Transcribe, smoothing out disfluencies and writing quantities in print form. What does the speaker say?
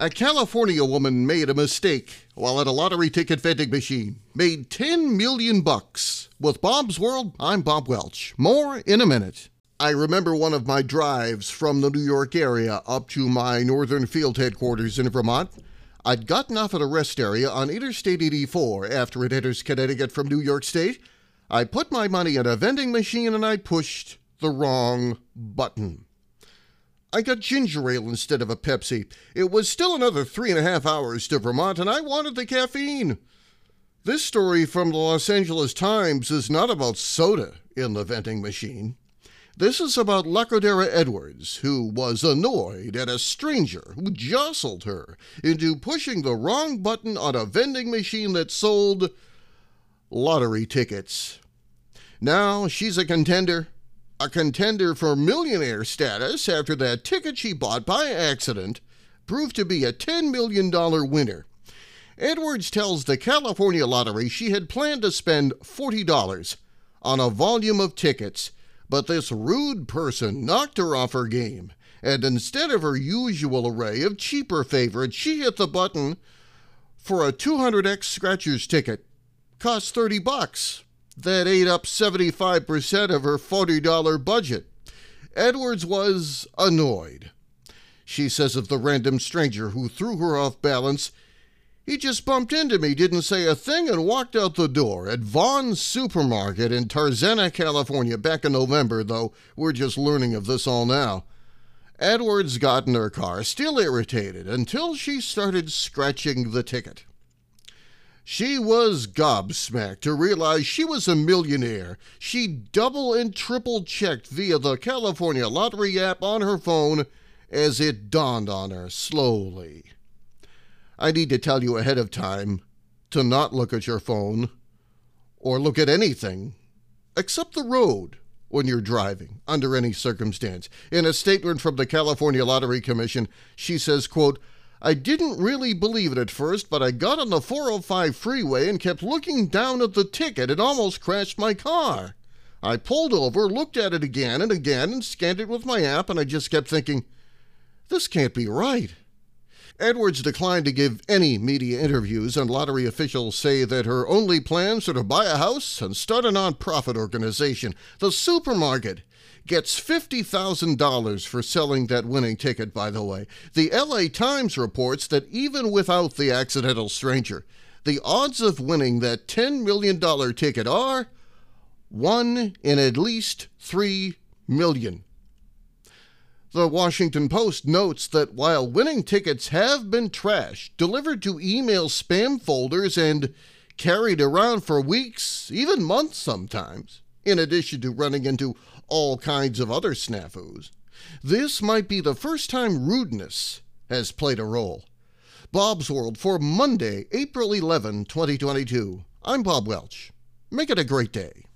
A California woman made a mistake while at a lottery ticket vending machine. Made $10 million. With Bob's World, I'm Bob Welch. More in a minute. I remember one of my drives from the New York area up to my northern field headquarters in Vermont. I'd gotten off at a rest area on Interstate 84 after it enters Connecticut from New York State. I put my money in a vending machine and I pushed the wrong button. I got ginger ale instead of a Pepsi. It was still another 3.5 hours to Vermont, and I wanted the caffeine. This story from the Los Angeles Times is not about soda in the vending machine. This is about Lacodera Edwards, who was annoyed at a stranger who jostled her into pushing the wrong button on a vending machine that sold lottery tickets. Now she's a contender for millionaire status after that ticket she bought by accident proved to be a $10 million winner. Edwards tells the California Lottery she had planned to spend $40 on a volume of tickets, but this rude person knocked her off her game, and instead of her usual array of cheaper favorites, she hit the button for a 200X Scratchers ticket. Cost $30. That ate up 75% of her $40 budget. Edwards was annoyed. She says of the random stranger who threw her off balance, "He just bumped into me, didn't say a thing, and walked out the door at Vaughn's Supermarket in Tarzana, California, back in November, though we're just learning of this all now." Edwards got in her car, still irritated, until she started scratching the ticket. She was gobsmacked to realize she was a millionaire. She double and triple checked via the California Lottery app on her phone as it dawned on her slowly. I need to tell you ahead of time to not look at your phone or look at anything except the road when you're driving under any circumstance. In a statement from the California Lottery Commission, she says, quote, "I didn't really believe it at first, but I got on the 405 freeway and kept looking down at the ticket. It almost crashed my car. I pulled over, looked at it again and again, and scanned it with my app, and I just kept thinking, this can't be right." Edwards declined to give any media interviews, and lottery officials say that her only plans are to buy a house and start a nonprofit organization. The supermarket gets $50,000 for selling that winning ticket, by the way. The LA Times reports that even without the accidental stranger, the odds of winning that $10 million ticket are 1 in at least 3 million. The Washington Post notes that while winning tickets have been trashed, delivered to email spam folders, and carried around for weeks, even months sometimes, in addition to running into all kinds of other snafus, this might be the first time rudeness has played a role. Bob's World for Monday, April 11, 2022. I'm Bob Welch. Make it a great day.